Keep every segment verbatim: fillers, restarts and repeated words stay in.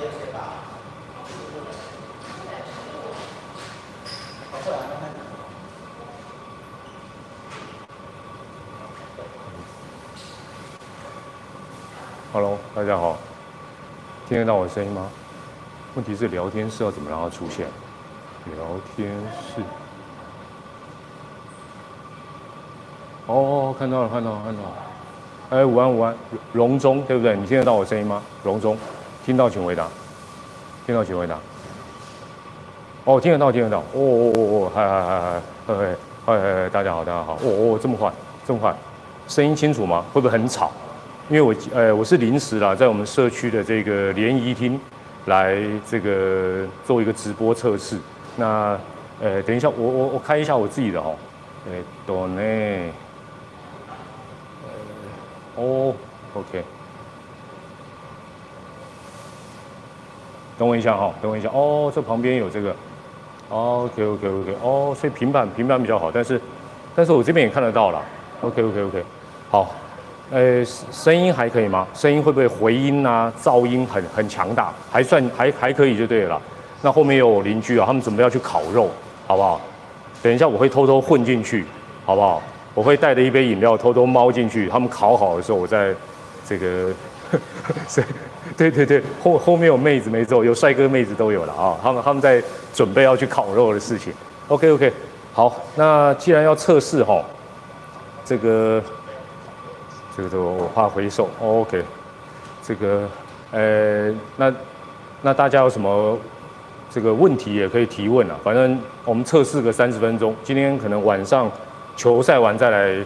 六十八，过来看看。Hello， 大家好，听得到我的声音吗？问题是聊天室要怎么让它出现？聊天室。 哦，看到了，看到了，看到了。哎，午安，午安，荣中，对不对？你听得到我声音吗？荣中，听到请回答，听到请回答。哦，听得到，听得到。哦哦哦哦，嗨嗨嗨嗨嗨嗨嗨，大家好，大家好。哦哦，这么快，这么快，声音清楚吗？会不会很吵？因为我呃我是临时啦，在我们社区的这个联谊厅来这个做一个直播测试。那呃，等一下，我我我开一下我自己的哦。哎，懂嘞。 哦、oh, ，OK， 等我一下哈，等我一下。哦，这旁边有这个 ，OK，OK，OK， 哦，所以平板平板比较好，但是但是我这边也看得到啦 ，OK，OK，OK， 好，呃，声音还可以吗？声音会不会回音啊？噪音很很强大，还算还还可以就对了啦。那后面有邻居啊，他们准备要去烤肉，好不好？等一下我会偷偷混进去，好不好？ 我会带着一杯饮料偷偷猫进去，他们烤好的时候，我在这个，对对对，后后面有妹子没走，有帅哥妹子都有了啊。他们他们在准备要去烤肉的事情。OK OK， 好，那既然要测试哈，这个这个我怕回收。OK， 这个呃，那那大家有什么这个问题也可以提问啊，反正我们测试个三十分钟，今天可能晚上。 球赛完再来，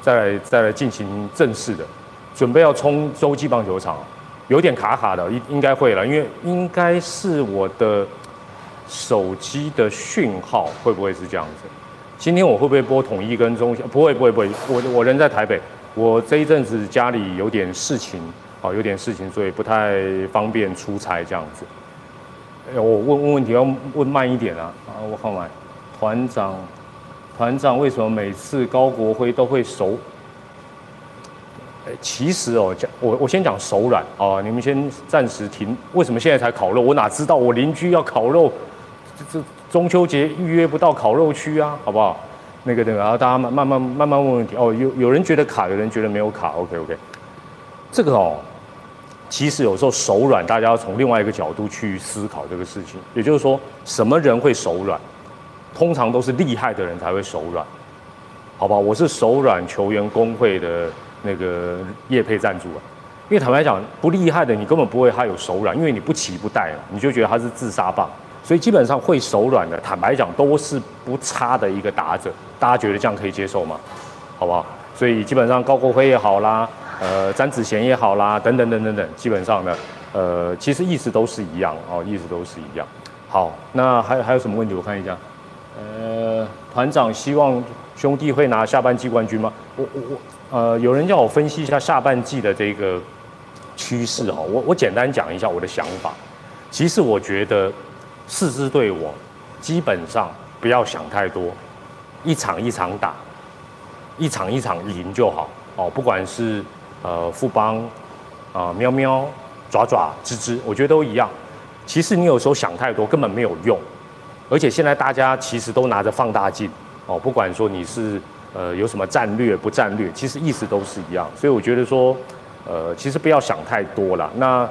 再来再来进行正式的，准备要冲洲际棒球场，有点卡卡的，应应该会了，因为应该是我的手机的讯号会不会是这样子？今天我会不会播统一跟中信？不会不会不会，我我人在台北，我这一阵子家里有点事情，好有点事情，所以不太方便出差这样子。哎，我问问问题要问慢一点啊！啊，我看看，团长。 团长为什么每次高国辉都会手？其实哦，讲我我先讲手软啊，你们先暂时停。为什么现在才烤肉？我哪知道我邻居要烤肉，这中秋节预约不到烤肉区啊，好不好？那个那个，然后大家慢慢慢慢慢问问题哦。有有人觉得卡，有人觉得没有卡。OK OK， 这个哦，其实有时候手软，大家要从另外一个角度去思考这个事情。也就是说，什么人会手软？ 通常都是厉害的人才会手软，好吧？我是手软球员工会的那个业配赞助啊，因为坦白讲，不厉害的你根本不会他有手软，因为你不期不待嘛，你就觉得他是自杀棒，所以基本上会手软的，坦白讲都是不差的一个打者，大家觉得这样可以接受吗？好不好？所以基本上高国辉也好啦，呃，詹子贤也好啦，等等等等等，基本上呢，呃，其实意思都是一样哦，意思都是一样。好，那还还有什么问题？我看一下。 呃，团长希望兄弟会拿下半季冠军吗？我我我，呃，有人叫我分析一下下半季的这个趋势哈。我我简单讲一下我的想法。其实我觉得四支队伍基本上不要想太多，一场一场打，一场一场赢就好哦。不管是呃富邦啊、呃、喵喵爪爪吱吱，我觉得都一样。其实你有时候想太多根本没有用。 而且现在大家其实都拿着放大镜哦，不管说你是呃有什么战略不战略，其实意思都是一样。所以我觉得说，呃，其实不要想太多啦。那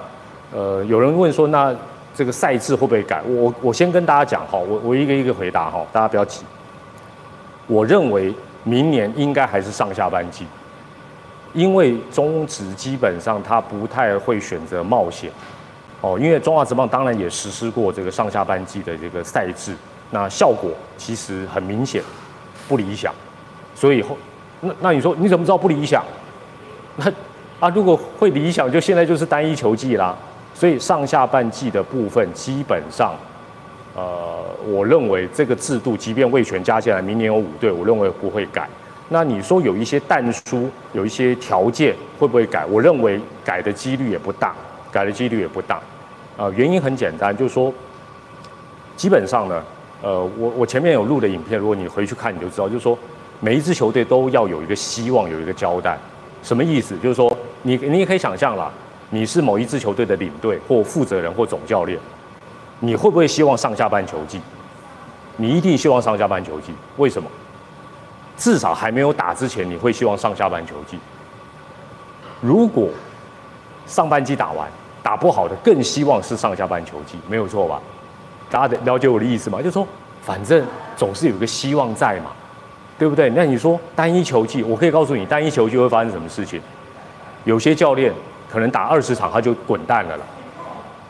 呃，有人问说，那这个赛制会不会改？我我先跟大家讲哈，我我一个一个回答哈，大家不要急。我认为明年应该还是上下半季，因为中职基本上它不太会选择冒险。 哦，因为中华职棒当然也实施过这个上下半季的这个赛制，那效果其实很明显不理想，所以后那那你说你怎么知道不理想？那啊，如果会理想，就现在就是单一球季啦。所以上下半季的部分，基本上，呃，我认为这个制度，即便味全加进来，明年有五队，我认为不会改。那你说有一些但书，有一些条件会不会改？我认为改的几率也不大。 改的几率也不大，呃，原因很简单，就是说，基本上呢，呃，我我前面有录的影片，如果你回去看你就知道，就是说，每一支球队都要有一个希望，有一个交代，什么意思？就是说，你你也可以想象啦，你是某一支球队的领队或负责人或总教练，你会不会希望上下半球季？你一定希望上下半球季，为什么？至少还没有打之前，你会希望上下半球季。如果上半季打完打不好的，更希望是上下半球季，没有错吧？大家了解我的意思吗？就是说，反正总是有一个希望在嘛，对不对？那你说单一球季，我可以告诉你，单一球季会发生什么事情？有些教练可能打二十场他就滚蛋了啦，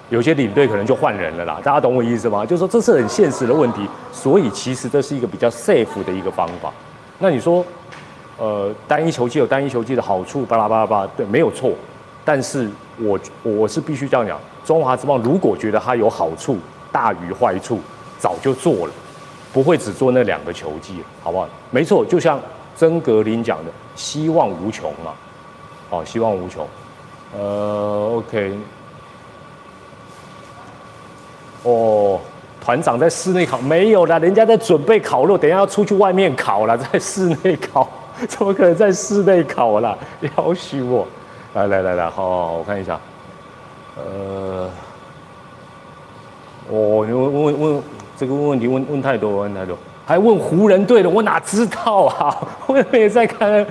有些领队可能就换人了啦。大家懂我意思吗？就是说这是很现实的问题，所以其实这是一个比较 safe 的一个方法。那你说，呃，单一球季有单一球季的好处，巴拉巴拉巴拉，对，没有错。但是我我是必须这样讲，中华职棒如果觉得它有好处大于坏处，早就做了，不会只做那两个球季，好不好？没错，就像曾格林讲的，希望无穷嘛，哦，希望无穷。呃 ，OK， 哦。团长在室内烤没有啦，人家在准备烤肉，等一下要出去外面烤啦，在室内烤，怎么可能在室内烤啦？要死我！来来来来，好，好，我看一下，呃，我、哦、问问问这个问题问问太多，问太多，还问湖人队的，我哪知道啊？我也在看，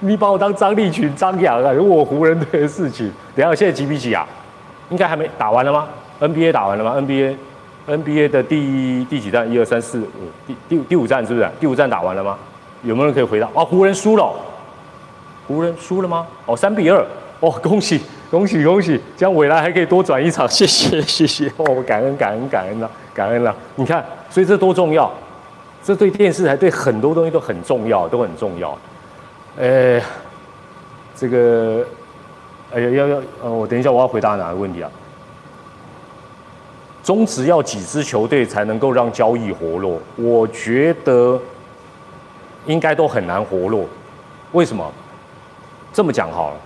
你把我当张立群、张扬啊？如果我湖人队的事情，等一下现在几比几啊？应该还没打完了吗 ？N B A 打完了吗 ？N B A。N B A 的第第几站？一二三四五，第第第五站是不是？第五站打完了吗？有没有人可以回答？哦，湖人输了、哦，湖人输了吗？哦，三比二，哦，恭喜恭喜恭喜！这样未来还可以多转一场，谢谢谢谢哦，感恩感恩感恩了感恩了！你看，所以这多重要，这对电视台对很多东西都很重要，都很重要。呃，这个，哎呀要要呃，我等一下我要回答哪个问题啊？中职要几支球队才能够让交易活络？我觉得应该都很难活络。为什么？这么讲好了，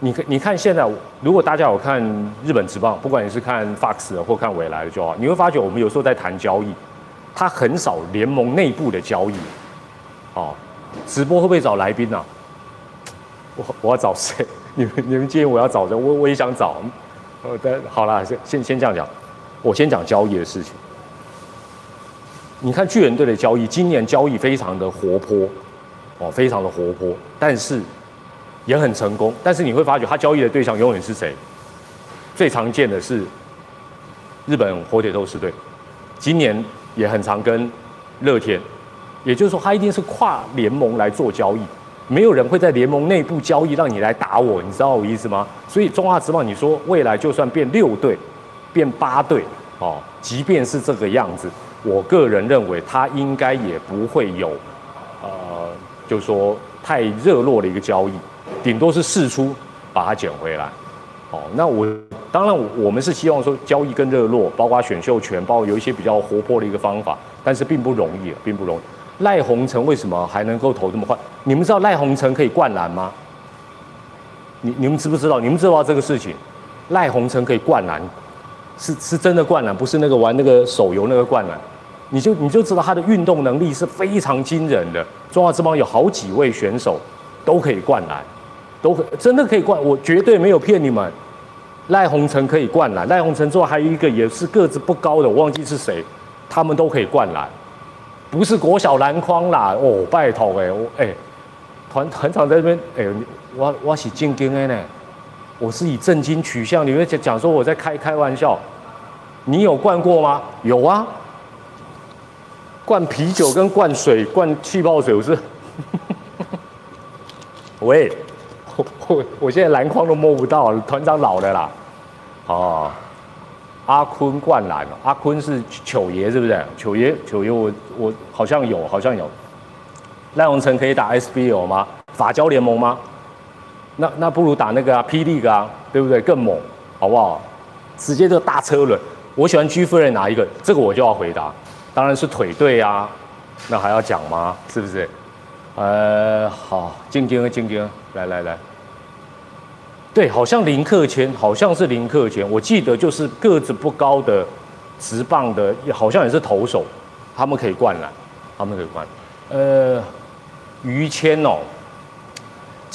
你你看现在，如果大家有看日本职棒，不管你是看 Fox 的或看未来的就好，你会发觉我们有时候在谈交易，它很少联盟内部的交易。哦，直播会不会找来宾啊？我我要找谁？你们你们建议我要找谁？我我也想找。呃，但好啦，先先先这样讲。我先讲交易的事情。你看巨人队的交易，今年交易非常的活泼，哦，非常的活泼，但是也很成功。但是你会发觉，他交易的对象永远是谁？最常见的是日本火腿斗士队，今年也很常跟乐天。也就是说，他一定是跨联盟来做交易，没有人会在联盟内部交易让你来打我，你知道我意思吗？所以中华职棒，你说未来就算变六队。变八队哦，即便是这个样子，我个人认为他应该也不会有，呃，就是说太热络的一个交易，顶多是释出把它捡回来。哦，那我当然我们是希望说交易更热络，包括选秀权，包括有一些比较活泼的一个方法，但是并不容易，并不容易。赖鸿成为什么还能够投这么快？你们知道赖鸿成可以灌篮吗？你你们知不知道？你们知道这个事情？赖鸿成可以灌篮。是是真的灌篮，不是那个玩那个手游那个灌篮，你就你就知道他的运动能力是非常惊人的。中华职棒有好几位选手都可以灌篮，都可真的可以灌，我绝对没有骗你们。赖鸿成可以灌篮，赖鸿成之后还有一个也是个子不高的，我忘记是谁，他们都可以灌篮，不是国小篮筐啦哦，拜托哎、欸，我哎团团长在这边哎、欸，我我是正经的呢。我是以正经取向，你会讲说我在开开玩笑。你有灌过吗？有啊，灌啤酒跟灌水、灌气泡水，我是。喂，我我我现在篮筐都摸不到，团长老了啦。哦，阿坤灌篮，阿坤是球爷是不是？球爷球爷，我我好像有，好像有。赖鸿成可以打 S B L 吗？法交联盟吗？那那不如打那个啊，霹雳啊，对不对？更猛，好不好？直接就大车轮。我喜欢居夫人哪一个？这个我就要回答，当然是腿队啊。那还要讲吗？是不是？呃，好，静静静静，来来来。对，好像林克谦，好像是林克谦，我记得就是个子不高的直棒的，好像也是投手，他们可以灌篮，他们可以灌篮。呃，于谦哦。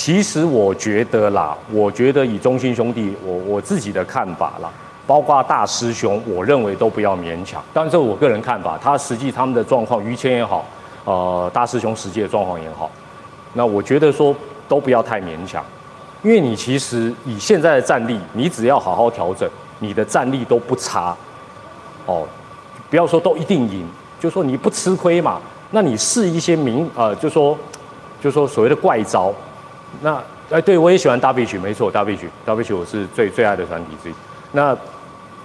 其实我觉得啦，我觉得以中信兄弟，我我自己的看法啦，包括大师兄，我认为都不要勉强。但是我个人看法，他实际他们的状况，于谦也好，呃，大师兄实际的状况也好，那我觉得说都不要太勉强，因为你其实以现在的战力，你只要好好调整，你的战力都不差，哦，不要说都一定赢，就说你不吃亏嘛。那你试一些明呃，就说就说所谓的怪招。那哎，对我也喜欢大 B 曲，没错，大 B 曲，大 B 曲我是最最爱的团体之一。那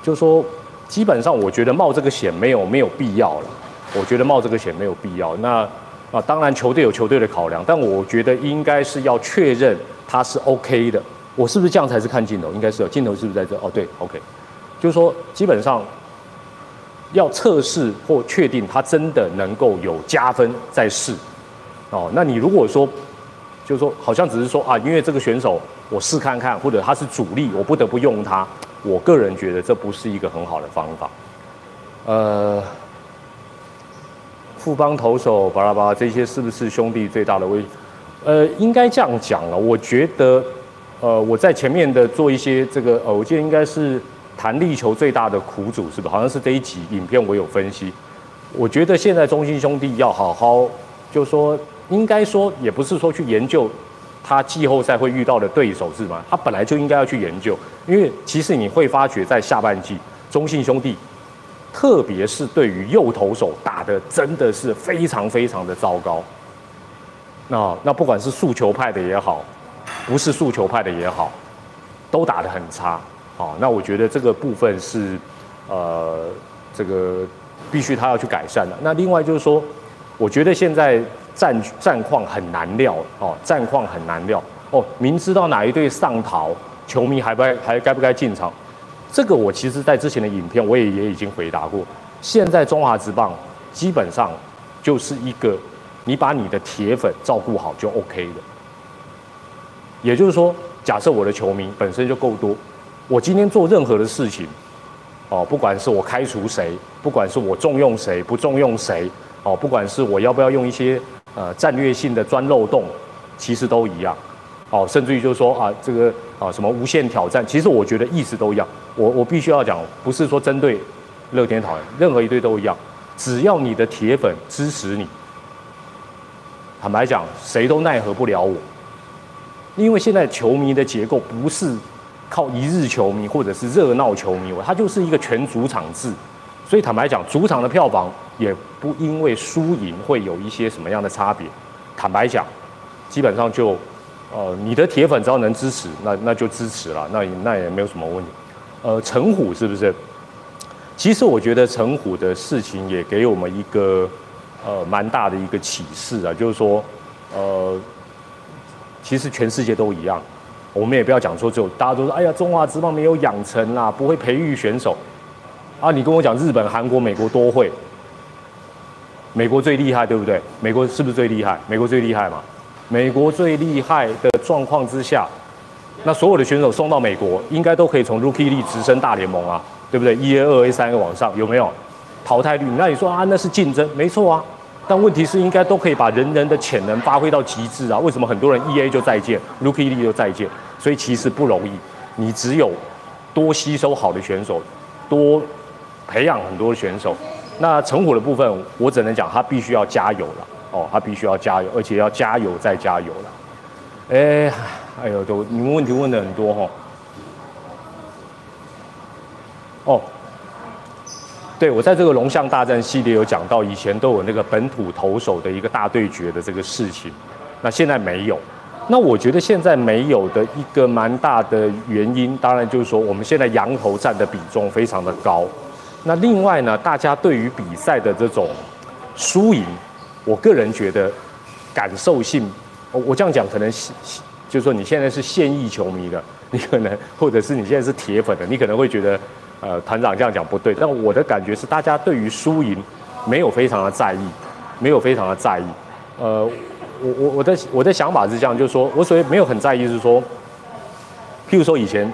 就说，基本上我觉得冒这个险没有没有必要了。我觉得冒这个险没有必要。那啊，当然球队有球队的考量，但我觉得应该是要确认他是 OK 的。我是不是这样才是看镜头？应该是有镜头是不是在这？哦，对 ，OK。就是说，基本上要测试或确定他真的能够有加分再试。哦，那你如果说。就是说，好像只是说啊，因为这个选手我试看看，或者他是主力，我不得不用他。我个人觉得这不是一个很好的方法。呃，富邦投手巴拉巴拉这些是不是兄弟最大的威胁？呃，应该这样讲了。我觉得，呃，我在前面的做一些这个，呃，我记得应该是弹力球最大的苦主，是吧？好像是这一集影片我有分析。我觉得现在中信兄弟要好好，就是说。应该说，也不是说去研究他季后赛会遇到的对手是吗？他本来就应该要去研究，因为其实你会发觉，在下半季，中信兄弟，特别是对于右投手打的真的是非常非常的糟糕。那那不管是速球派的也好，不是速球派的也好，都打得很差。好，那我觉得这个部分是，呃，这个必须他要去改善的。那另外就是说，我觉得现在。战战况很难料哦，战况很难料哦。明知道哪一队上逃，球迷还不该还该不该进场？这个我其实，在之前的影片我也也已经回答过。现在中华职棒基本上就是一个，你把你的铁粉照顾好就 OK 的。也就是说，假设我的球迷本身就够多，我今天做任何的事情，哦，不管是我开除谁，不管是我重用谁，不重用谁，哦，不管是我要不要用一些。呃，战略性的钻漏洞，其实都一样，哦，甚至于就是说啊，这个啊什么无限挑战，其实我觉得意思都一样。我我必须要讲，不是说针对乐天桃园，任何一队都一样，只要你的铁粉支持你，坦白讲，谁都奈何不了我，因为现在球迷的结构不是靠一日球迷或者是热闹球迷，它就是一个全主场制。所以坦白讲，主场的票房也不因为输赢会有一些什么样的差别。坦白讲，基本上就，呃，你的铁粉只要能支持，那那就支持了，那那也没有什么问题。呃，陈虎是不是？其实我觉得陈虎的事情也给我们一个呃蛮大的一个启示啊，就是说，呃，其实全世界都一样，我们也不要讲说只有大家都说，哎呀，中华职棒没有养成啦，不会培育选手。啊，你跟我讲日本、韩国、美国都会，美国最厉害，对不对？美国是不是最厉害？美国最厉害嘛？美国最厉害的状况之下，那所有的选手送到美国，应该都可以从 Rookie League 直升大联盟啊，对不对？一 A、二 A、三 A 往上，有没有淘汰率？那你说啊，那是竞争，没错啊。但问题是，应该都可以把人人的潜能发挥到极致啊。为什么很多人一 A 就再见 ，Rookie League 就再见？所以其实不容易，你只有多吸收好的选手，多。培养很多选手，那成果的部分，我只能讲他必须要加油了哦，他必须要加油，而且要加油再加油了。哎、欸，哎呦，都你们问题问的很多哈、哦。哦，对我在这个龙象大战系列有讲到，以前都有那个本土投手的一个大对决的这个事情，那现在没有。那我觉得现在没有的一个蛮大的原因，当然就是说我们现在洋投战的比重非常的高。那另外呢，大家对于比赛的这种输赢，我个人觉得感受性，我这样讲可能就是说你现在是现役球迷的，你可能或者是你现在是铁粉的，你可能会觉得，呃，团长这样讲不对。但我的感觉是，大家对于输赢没有非常的在意，没有非常的在意。呃，我我我的我的想法是这样，就是说我所谓没有很在意，是说，譬如说以前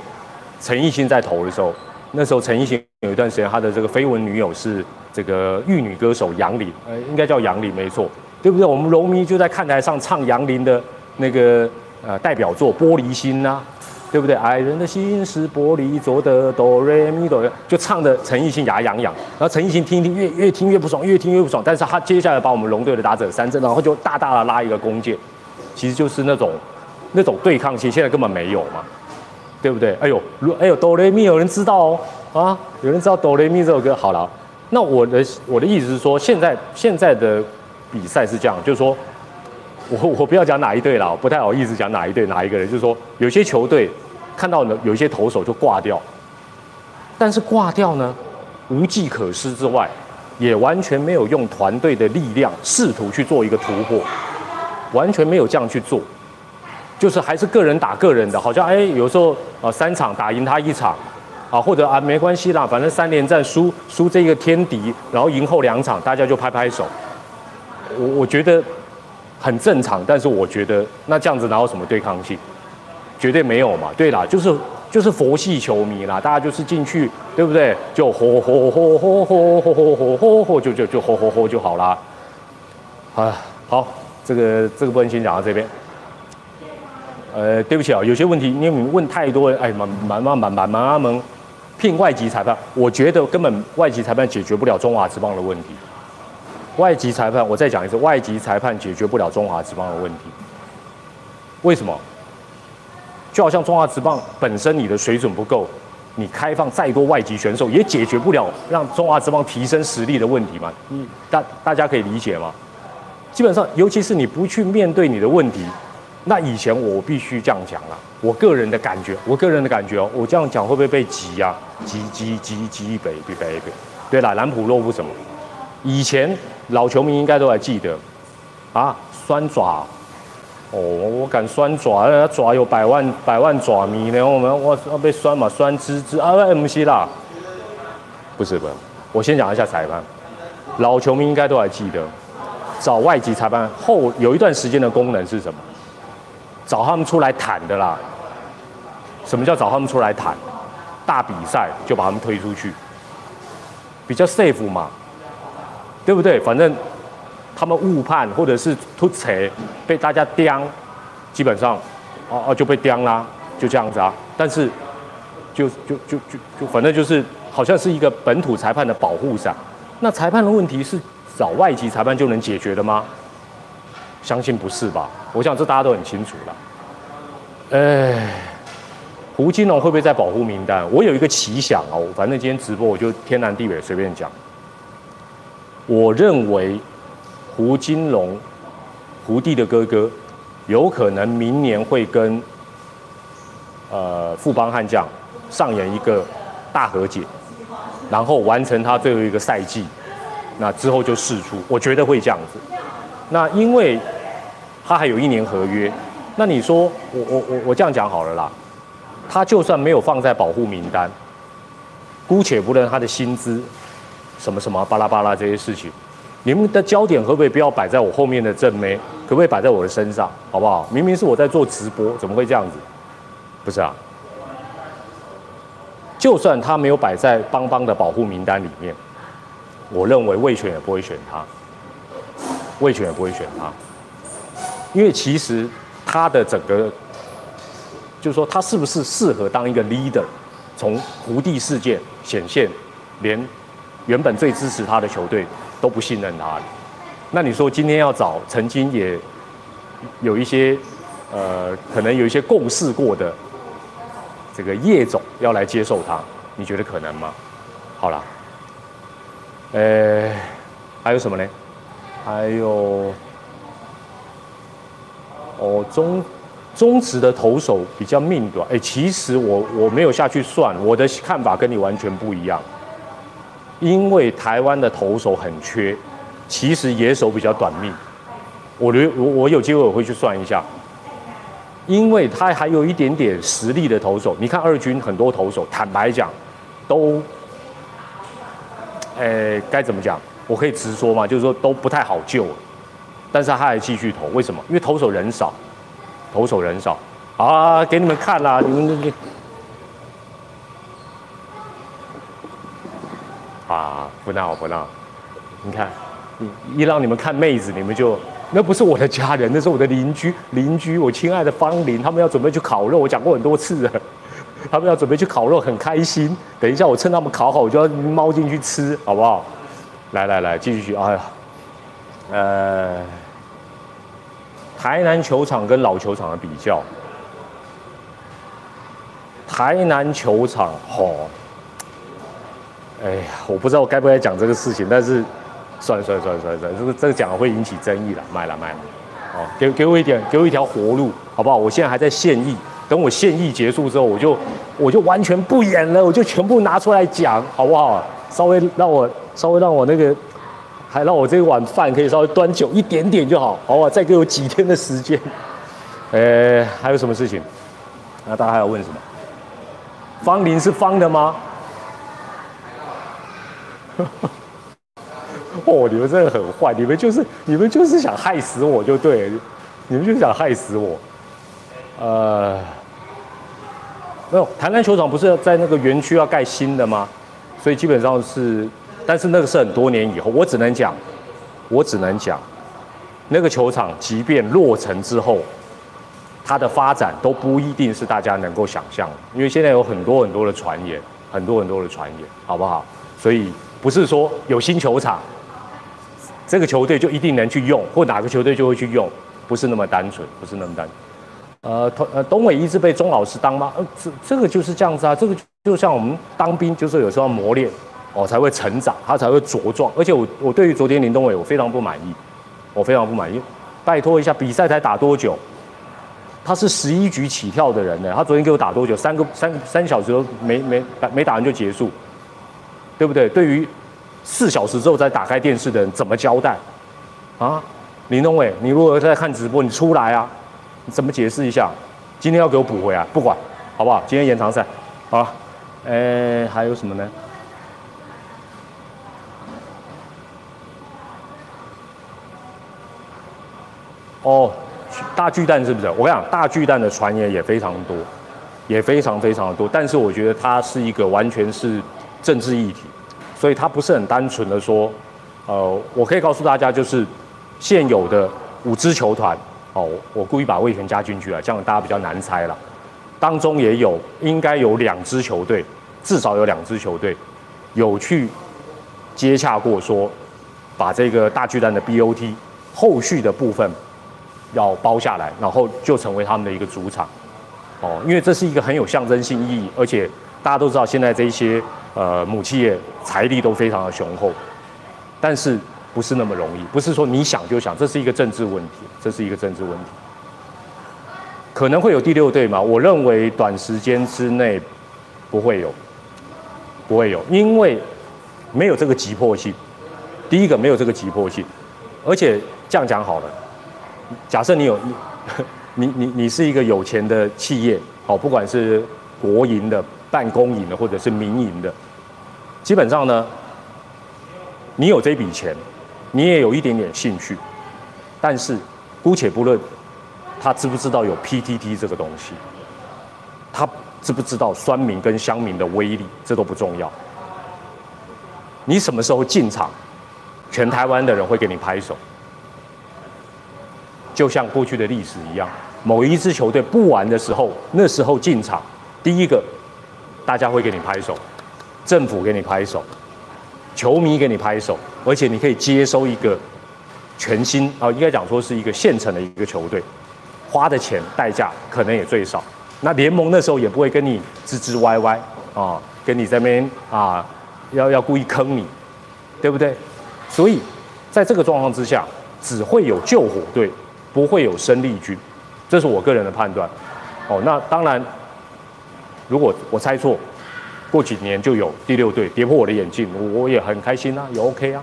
陈奕迅在投的时候。那时候陈奕迅有一段时间，他的这个绯闻女友是这个玉女歌手杨林，呃，应该叫杨林没错，对不对？我们柔迷就在看台上唱杨林的那个呃代表作《玻璃心》呐、啊，对不对？爱人的心是玻璃做的，哆来咪哆，就唱的陈奕迅牙痒痒。然后陈奕迅听一听，越越听越不爽，越听越不爽。但是他接下来把我们龙队的打者三振，然后就大大的拉一个弓箭，其实就是那种那种对抗性，现在根本没有嘛，对不对？哎呦，如哎呦，哆来咪有人知道哦啊，有人知道哆来咪这首歌。好了，那我的我的意思是说，现在现在的比赛是这样，就是说。 我我不要讲哪一队啦，我不太好意思讲哪一队哪一个人，就是说有些球队看到呢有一些投手就挂掉，但是挂掉呢无计可施之外，也完全没有用团队的力量试图去做一个突破，完全没有这样去做，就是还是个人打个人的，好像哎有时候啊三场打赢他一场，啊或者啊没关系啦，反正三连战输输这个天敌，然后赢后两场大家就拍拍手，我我觉得。 很正常，但是我觉得那这样子哪有什么对抗性，绝对没有嘛。对啦，就是就是佛系球迷啦，大家就是进去，对不对？就吼吼吼吼吼吼吼吼吼，就就就吼吼吼就好啦。啊，好，这个这个部分先讲到这边。呃，对不起啊，有些问题因为你问太多，哎，蛮蛮蛮蛮蛮蛮蛮，聘外籍裁判，我觉得根本外籍裁判解决不了中华职棒的问题。 外籍裁判，我再讲一次，外籍裁判解决不了中华职棒的问题。为什么？就好像中华职棒本身你的水准不够，你开放再多外籍选手也解决不了让中华职棒提升实力的问题嘛？你大大家可以理解吗？基本上，尤其是你不去面对你的问题，那以前我必须这样讲啦，我个人的感觉，我个人的感觉哦，我这样讲会不会被挤呀、啊？挤挤挤挤北北北北，对啦，兰普洛夫什么？ 以前老球迷应该都还记得，啊，酸爪，哦，我敢酸爪，那爪有百万百万爪迷呢，我们我被酸嘛，酸滋滋啊，不是啦，不是不是，我先讲一下裁判，老球迷应该都还记得，找外籍裁判后有一段时间的功能是什么？找他们出来谈的啦。什么叫找他们出来谈？大比赛就把他们推出去，比较 safe 嘛。 对不对？反正他们误判或者是突锤被大家刁，基本上，哦哦就被刁啦，就这样子啊。但是，就就就就就反正就是好像是一个本土裁判的保护伞。那裁判的问题是找外籍裁判就能解决的吗？相信不是吧？我想这大家都很清楚了。哎，胡金龙会不会在保护名单？我有一个奇想哦，反正今天直播我就天南地北随便讲。 我认为胡金龙，胡弟的哥哥，有可能明年会跟呃富邦悍将上演一个大和解，然后完成他最后一个赛季，那之后就释出，我觉得会这样子。那因为他还有一年合约，那你说我我我我这样讲好了啦，他就算没有放在保护名单，姑且不论他的薪资。 什么什么巴拉巴拉这些事情，你们的焦点可不可以不要摆在我后面的正妹，可不可以摆在我的身上，好不好？明明是我在做直播，怎么会这样子？不是啊，就算他没有摆在邦邦的保护名单里面，我认为味全也不会选他，味全也不会选他，因为其实他的整个，就是说他是不是适合当一个 leader， 从胡弟事件显现，连。 原本最支持他的球队都不信任他了，那你说今天要找曾经也有一些呃可能有一些共事过的这个叶总要来接受他，你觉得可能吗？好啦，呃，还有什么呢？还有哦中中职的投手比较命短，哎，其实我我没有下去算，我的看法跟你完全不一样。 因为台湾的投手很缺，其实野手比较短命。我觉我我有机会我会去算一下，因为他还有一点点实力的投手。你看二军很多投手，坦白讲，都，诶该怎么讲？我可以直说嘛，就是说都不太好救了。但是他还继续投，为什么？因为投手人少，投手人少。好啊，给你们看啦，你们这。 啊，不闹不闹，你看，一让你们看妹子，你们就那不是我的家人，那是我的邻居，邻居，我亲爱的芳邻，他们要准备去烤肉，我讲过很多次了，他们要准备去烤肉，很开心。等一下我趁他们烤好，我就要猫进去吃，好不好？来来来，继续。哎呀，呃，台南球场跟老球场的比较，台南球场，吼、哦。 哎呀，我不知道我该不该讲这个事情，但是，算了算了算了算了算了，这个这个讲会引起争议了，卖了卖了，哦，给给我一点，给我一条活路，好不好？我现在还在现役，等我现役结束之后，我就我就完全不演了，我就全部拿出来讲，好不好？稍微让我稍微让我那个，还让我这碗饭可以稍微端久一点点就好，好不好？再给我几天的时间。呃，还有什么事情？那大家还要问什么？芳邻是方的吗？ 哦，你们真的很坏，你们就是你们就是想害死我就对了，你们就是想害死我。呃，没有，台南球场不是在那个园区要盖新的吗？所以基本上是，但是那个是很多年以后，我只能讲，我只能讲，那个球场即便落成之后，它的发展都不一定是大家能够想象的，因为现在有很多很多的传言，很多很多的传言，好不好？所以。 不是说有新球场，这个球队就一定能去用，或哪个球队就会去用，不是那么单纯，不是那么单纯。呃，东呃东伟一直被钟老师当吗？呃，这这个就是这样子啊，这个就像我们当兵，就是有时候要磨练哦，才会成长，他才会茁壮。而且我我对于昨天林东伟我非常不满意，我非常不满意。拜托一下，比赛才打多久？他是十一局起跳的人呢，他昨天给我打多久？三个三三小时都没没没打完就结束。 对不对？对于四小时之后再打开电视的人，怎么交代啊？林东伟，你如果在看直播，你出来啊，你怎么解释一下？今天要给我补回来，不管好不好？今天延长赛，好了，呃，还有什么呢？哦，大巨蛋是不是？我跟你讲，大巨蛋的传言也非常多，也非常非常的多，但是我觉得它是一个完全是。 政治议题，所以它不是很单纯的说，呃，我可以告诉大家，就是现有的五支球团，哦，我故意把味全加进去了，这样大家比较难猜了。当中也有应该有两支球队，至少有两支球队有去接洽过说，把这个大巨蛋的 B O T 后续的部分要包下来，然后就成为他们的一个主场。哦，因为这是一个很有象征性意义，而且大家都知道现在这些。 呃，母企业财力都非常的雄厚，但是不是那么容易，不是说你想就想，这是一个政治问题，这是一个政治问题。可能会有第六队嘛？我认为短时间之内不会有，不会有，因为没有这个急迫性。第一个没有这个急迫性，而且这样讲好了，假设你有你你你是一个有钱的企业，好，不管是国营的。 办公营的或者是民营的，基本上呢，你有这笔钱，你也有一点点兴趣，但是姑且不论他知不知道有 P T T 这个东西，他知不知道酸民跟乡民的威力，这都不重要。你什么时候进场，全台湾的人会给你拍手，就像过去的历史一样，某一支球队不玩的时候，那时候进场，第一个。 大家会给你拍手，政府给你拍手，球迷给你拍手，而且你可以接收一个全新啊、呃，应该讲说是一个现成的一个球队，花的钱代价可能也最少。那联盟那时候也不会跟你吱吱歪歪啊，跟你在那边啊，要要故意坑你，对不对？所以在这个状况之下，只会有救火队，不会有生力军，这是我个人的判断。哦，那当然。 如果我猜错，过几年就有第六队跌破我的眼镜，我也很开心啊，也 OK 啊。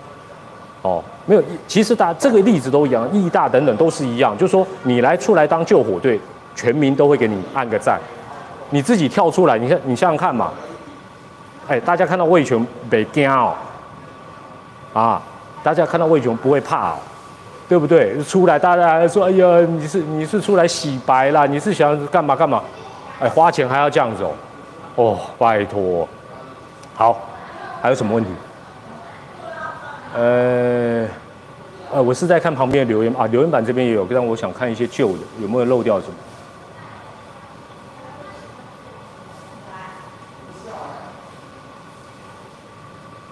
哦，没有，其实大家这个例子都一样，义大等等都是一样，就是说你来出来当救火队，全民都会给你按个赞。你自己跳出来，你看你想想看嘛，哎，大家看到味全袂惊哦，啊，大家看到味全不会怕哦，对不对？出来大家说，哎呀，你是你是出来洗白啦，你是想干嘛干嘛？ 哎，花钱还要这样子哦，哦，拜托，好，还有什么问题？呃，呃，我是在看旁边的留言啊，留言板这边也有，但我想看一些旧的，有没有漏掉什么？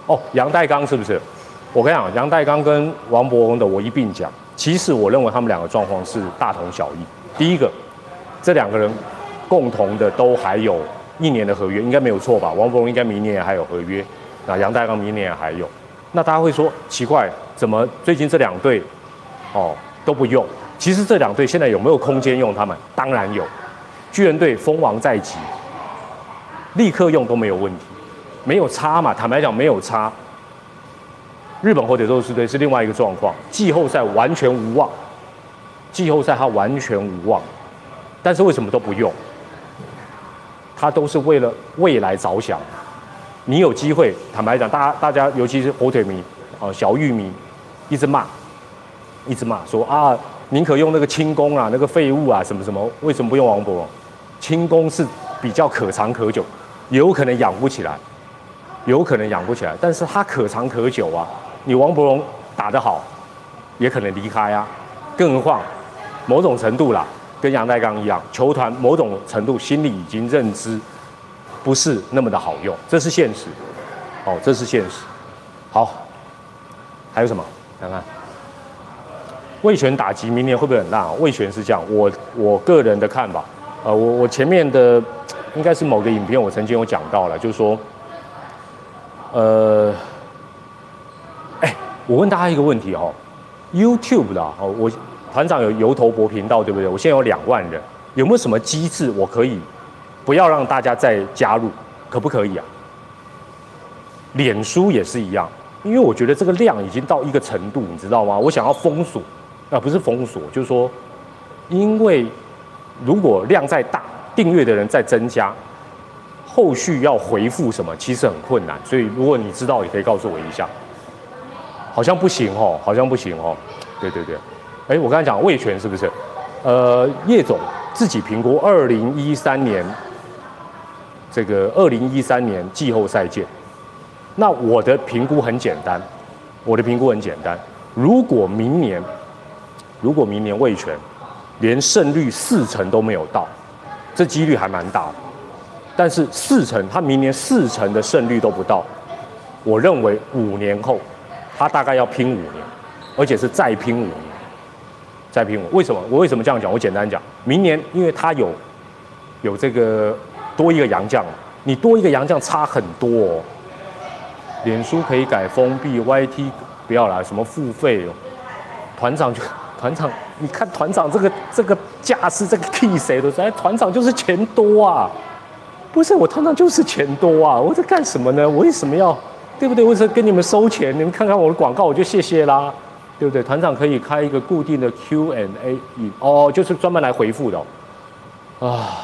哦，杨代刚是不是？我跟你讲，杨代刚跟王柏宏的我一并讲。其实我认为他们两个状况是大同小异。第一个，这两个人共同的都还有一年的合约，应该没有错吧？王柏宏应该明年还有合约，那杨代刚明年还有。那大家会说奇怪，怎么最近这两队哦都不用？其实这两队现在有没有空间用他们？当然有。巨人队封王在即，立刻用都没有问题。 没有差嘛？坦白讲，没有差。日本火腿斗士队是另外一个状况，季后赛完全无望，季后赛他完全无望，但是为什么都不用？他都是为了未来着想。你有机会，坦白讲，大家大家尤其是火腿迷啊、呃，小玉迷，一直骂，一直骂说啊，宁可用那个轻功啊，那个废物啊，什么什么，为什么不用王柏宏？轻功是比较可长可久，有可能养不起来。 有可能养不起来，但是他可长可久啊！你王柏宏打得好，也可能离开啊。更何况，某种程度啦，跟杨代刚一样，球团某种程度心里已经认知，不是那么的好用，这是现实。哦，这是现实。好，还有什么？看看，味全打击明年会不会很烂啊？味全是这样，我我个人的看法，呃，我我前面的应该是某个影片，我曾经有讲到了，就是说。 呃，哎、欸，我问大家一个问题哦 ，YouTube 的哦，我团长有油头博频道对不对？我现在有两万人，有没有什么机制我可以不要让大家再加入？可不可以啊？脸书也是一样，因为我觉得这个量已经到一个程度，你知道吗？我想要封锁，啊，不是封锁，就是说，因为如果量再大，订阅的人再增加。 后续要回复什么，其实很困难，所以如果你知道，也可以告诉我一下。好像不行哦，好像不行哦。对对对，哎，我刚才讲味全是不是？呃，叶总自己评估，二零一三年这个二零一三年季后赛见。那我的评估很简单，我的评估很简单。如果明年，如果明年味全连胜率四成都没有到，这几率还蛮大的。 但是四成，他明年四成的胜率都不到，我认为五年后，他大概要拼五年，而且是再拼五年，再拼五。为什么？我为什么这样讲？我简单讲，明年因为他有有这个多一个洋将，你多一个洋将差很多哦。脸书可以改封闭 ，Y T 不要啦，什么付费哦。团长就团长，你看团长这个这个架势，这个 key 谁都在，团长就是钱多啊。 不是我通常就是钱多啊！我在干什么呢？我为什么要，对不对？我是跟你们收钱，你们看看我的广告，我就谢谢啦，对不对？团长可以开一个固定的 Q and A， 哦，就是专门来回复的、哦。啊，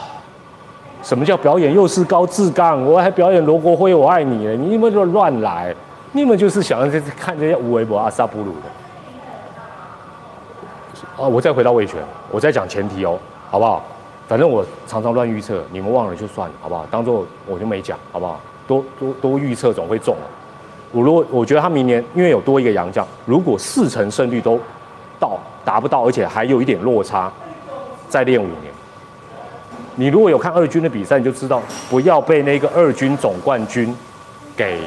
什么叫表演又是高志刚？我还表演罗国辉，我爱你了，你们就乱来，你们就是想要看这些无微博阿萨布鲁的。啊，我再回到味全，我再讲前提哦，好不好？ 反正我常常乱预测，你们忘了就算了，好不好？当做我就没讲，好不好？多多多预测总会中了。我如果我觉得他明年因为有多一个洋将，如果四成胜率都到达不到，而且还有一点落差，再练五年。你如果有看二军的比赛，你就知道不要被那个二军总冠军给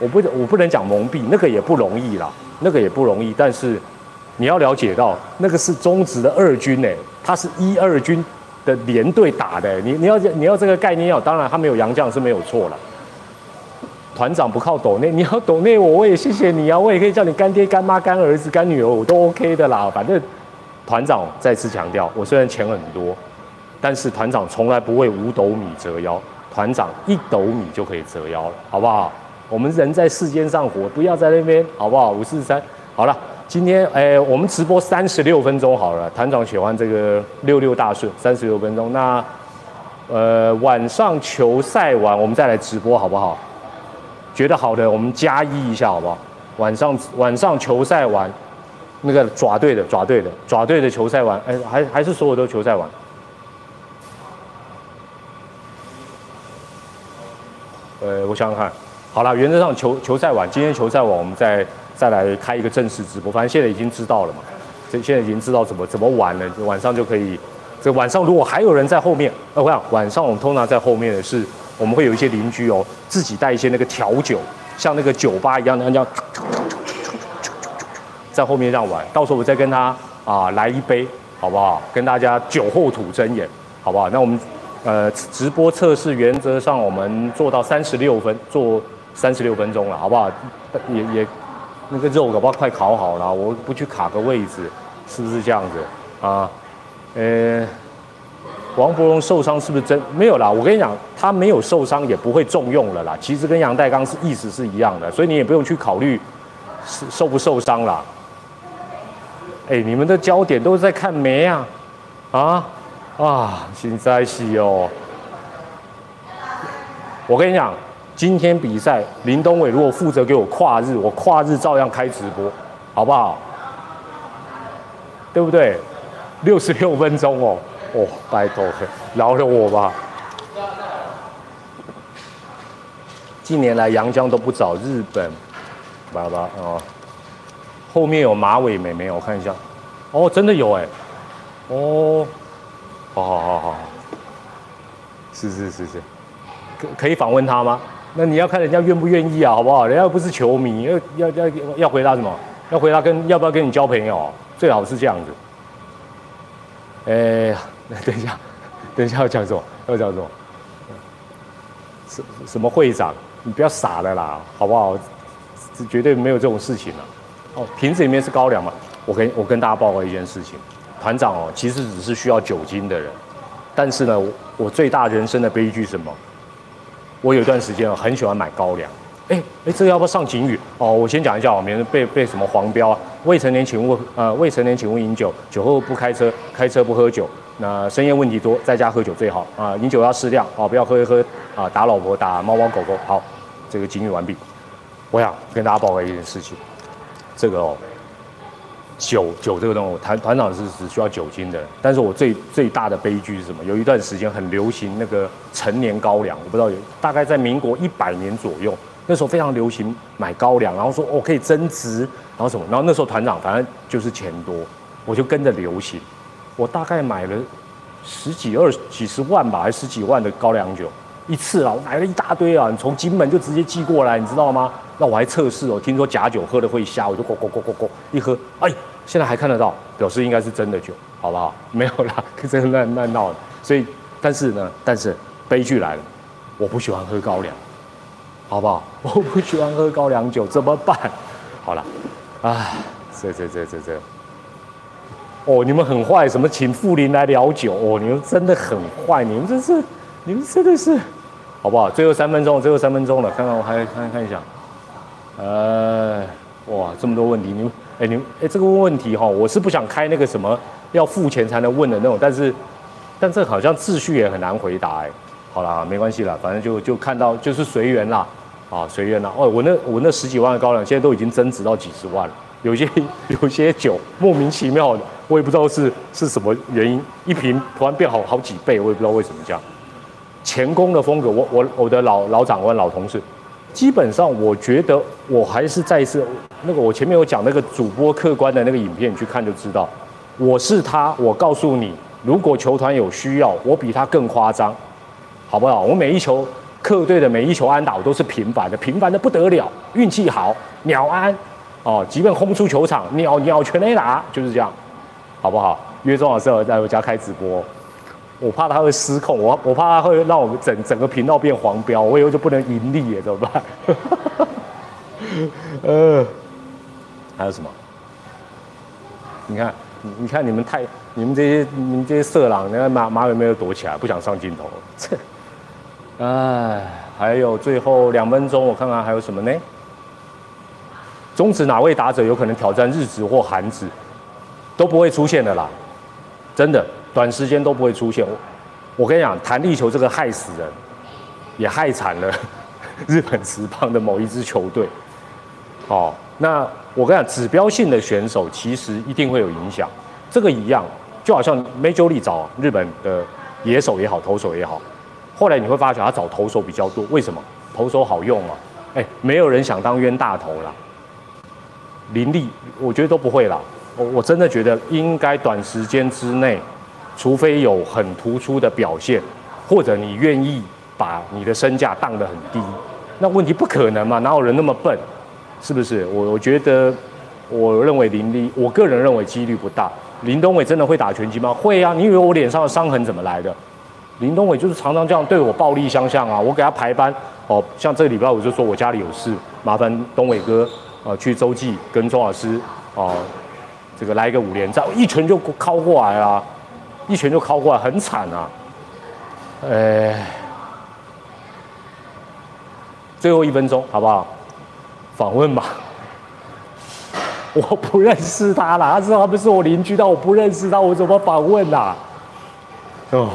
我不我不能讲蒙蔽，那个也不容易啦，那个也不容易，但是。 你要了解到，那个是中职的二军诶、欸，他是一二军的连队打的、欸。你你要你要这个概念要，当然他没有洋将是没有错了。团长不靠抖内，你要抖内我我也谢谢你啊，我也可以叫你干爹、干妈、干儿子、干女儿，我都 OK 的啦。反正团长再次强调，我虽然钱很多，但是团长从来不为五斗米折腰，团长一斗米就可以折腰了，好不好？我们人在世间上活，不要在那边，好不好？五四三，好了。 今天，哎，我们直播三十六分钟好了。团长喜欢这个六六大顺，三十六分钟。那，呃，晚上球赛完我们再来直播好不好？觉得好的，我们加一一下好不好？晚上晚上球赛完，那个爪队的爪队的爪队的球赛完，哎，还还是所有都球赛完。呃，我想想看，好了，原则上球球赛完，今天球赛完我们再。再来开一个正式直播。反正现在已经知道了嘛，这现在已经知道怎么怎么玩了，晚上就可以。这晚上如果还有人在后面，呃，我想晚上我们通常在后面的是，我们会有一些邻居哦，自己带一些那个调酒，像那个酒吧一样的，这样在后面这样玩。到时候我再跟他啊来一杯，好不好？跟大家酒后吐真言，好不好？那我们。 呃，直播测试原则上我们做到三十六分，做三十六分钟了，好不好？也也那个肉搞不好快烤好了，我不去卡个位置，是不是这样子啊？呃，王柏融受伤是不是真没有啦？我跟你讲，他没有受伤也不会重用了啦。其实跟杨代刚是意思是一样的，所以你也不用去考虑受不受伤啦。哎，你们的焦点都是在看梅啊，啊？ 啊，现在是哦。我跟你讲，今天比赛林东伟如果负责给我跨日，我跨日照样开直播，好不好？对不对？六十六分钟哦，哦，拜托，饶了我吧。近年来阳江都不找日本，爸爸哦。后面有马尾妹没有？我看一下，哦，真的有哎，哦。 好好好好，是是是是，可可以访问他吗？那你要看人家愿不愿意啊，好不好？人家又不是球迷，要要要要回答什么？要回答跟要不要跟你交朋友，最好是这样子。哎，等一下，等一下要讲什么？要讲什么？什什么会长？你不要傻了啦，好不好？绝对没有这种事情啊。哦，瓶子里面是高粱嘛？我跟我跟大家报告一件事情。 团长哦，其实只是需要酒精的人，但是呢，我我最大人生的悲剧是什么？我有一段时间很喜欢买高粱，哎哎，这个要不要上警语？哦，我先讲一下哦，免得被被什么黄标啊。未成年请勿呃，未成年请勿饮酒，酒后不开车，开车不喝酒。那深夜问题多，在家喝酒最好啊、呃，饮酒要适量啊、哦，不要喝一喝啊、呃，打老婆打猫猫狗狗。好，这个警语完毕。我想跟大家报告一件事情，这个哦。 酒酒这个东西，团团长是只需要酒精的。但是我最最大的悲剧是什么？有一段时间很流行那个陈年高粱，我不知道有，大概在民国一百年左右，那时候非常流行买高粱，然后说哦可以增值，然后什么，然后那时候团长反正就是钱多，我就跟着流行，我大概买了十几二几十万吧，还是十几万的高粱酒一次啊，我买了一大堆啊，你从金门就直接寄过来，你知道吗？ 那我还测试哦，听说假酒喝了会瞎，我就咕咕咕咕咕一喝，哎，现在还看得到，表示应该是真的酒，好不好？没有啦，真的乱乱闹的。所以，但是呢，但是悲剧来了，我不喜欢喝高粱，好不好？我不喜欢喝高粱酒，怎么办？好了，啊，这这这这这，哦，你们很坏，什么请傅林来聊酒，哦，你们真的很坏，你们这是，你们真的是，好不好？最后三分钟，最后三分钟了，看看我还看看一下。 呃，哇，这么多问题，你们，哎，你们，哎，这个问题哈、哦，我是不想开那个什么要付钱才能问的那种，但是，但这好像秩序也很难回答哎。好啦，没关系啦，反正就就看到就是随缘啦，啊，随缘啦。哦，我那我那十几万的高粱现在都已经增值到几十万了，有些有些酒莫名其妙的，我也不知道是是什么原因，一瓶突然变好好几倍，我也不知道为什么这样。前工的风格，我我我的老老长官老同事。 基本上，我觉得我还是再一次那个我前面有讲那个主播客观的那个影片，你去看就知道。我是他，我告诉你，如果球团有需要，我比他更夸张，好不好？我每一球客队的每一球安打，我都是频繁的，频繁的不得了，运气好，鸟安哦，即便轰出球场，鸟鸟全 A 打，就是这样，好不好？约钟老师在我家开直播。 我怕他会失控，我我怕他会让我们整整个频道变黄标，我以后就不能盈利耶，怎么办？呃，还有什么？你看，你你看你们太，你们这些你们这些色狼，那马马有没有躲起来，不想上镜头？这，哎，还有最后两分钟，我看看还有什么呢？中指哪位打者有可能挑战日指或韩指，都不会出现的啦，真的。 短时间都不会出现。我，我跟你讲，弹力球这个害死人，也害惨了日本职棒的某一支球队。哦，那我跟你讲，指标性的选手其实一定会有影响。这个一样，就好像Major League找日本的野手也好，投手也好，后来你会发觉他找投手比较多。为什么？投手好用嘛、啊。哎，没有人想当冤大头啦。林立，我觉得都不会啦。我我真的觉得应该短时间之内，除非有很突出的表现，或者你愿意把你的身价荡得很低，那问题不可能嘛？哪有人那么笨？是不是？我我觉得，我认为林立，我个人认为几率不大。林东伟真的会打拳击吗？会啊！你以为我脸上的伤痕怎么来的？ 林东伟就是常常这样对我暴力相向啊！我给他排班哦，像这个礼拜我就说我家里有事，麻烦东伟哥呃去周记跟钟老师哦、呃，这个来一个五连战，一拳就敲过来啊，一拳就敲过来，很惨啊！呃，最后一分钟好不好？访问吧，我不认识他啦，他知道他不是我邻居，但我不认识他，我怎么访问啦？哦。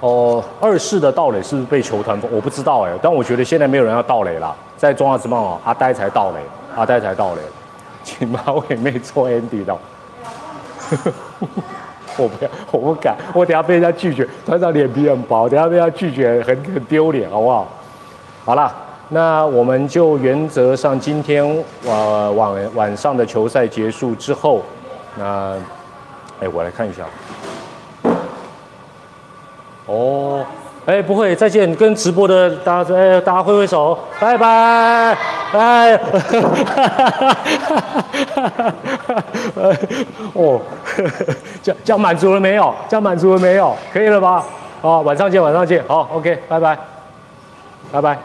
哦，二世的盗垒是不是被球团封？我不知道哎、欸，但我觉得现在没有人要盗垒啦，在中华职棒哦，阿呆才盗垒，阿呆才盗垒，请把我妹做 Andy 到。我不要，我不敢，我等下被人家拒绝，团长脸皮很薄，等下被人家拒绝很很丢脸，好不好？好啦，那我们就原则上今天呃晚晚上的球赛结束之后，那哎、欸、我来看一下。 哦，哎、欸，不会，再见，跟直播的大家，哎、欸，大家挥挥手，拜拜，哎，哦，这样这样满足了没有？这样满足了没有？可以了吧？好、哦，晚上见，晚上见，好 ，OK， 拜拜，拜拜。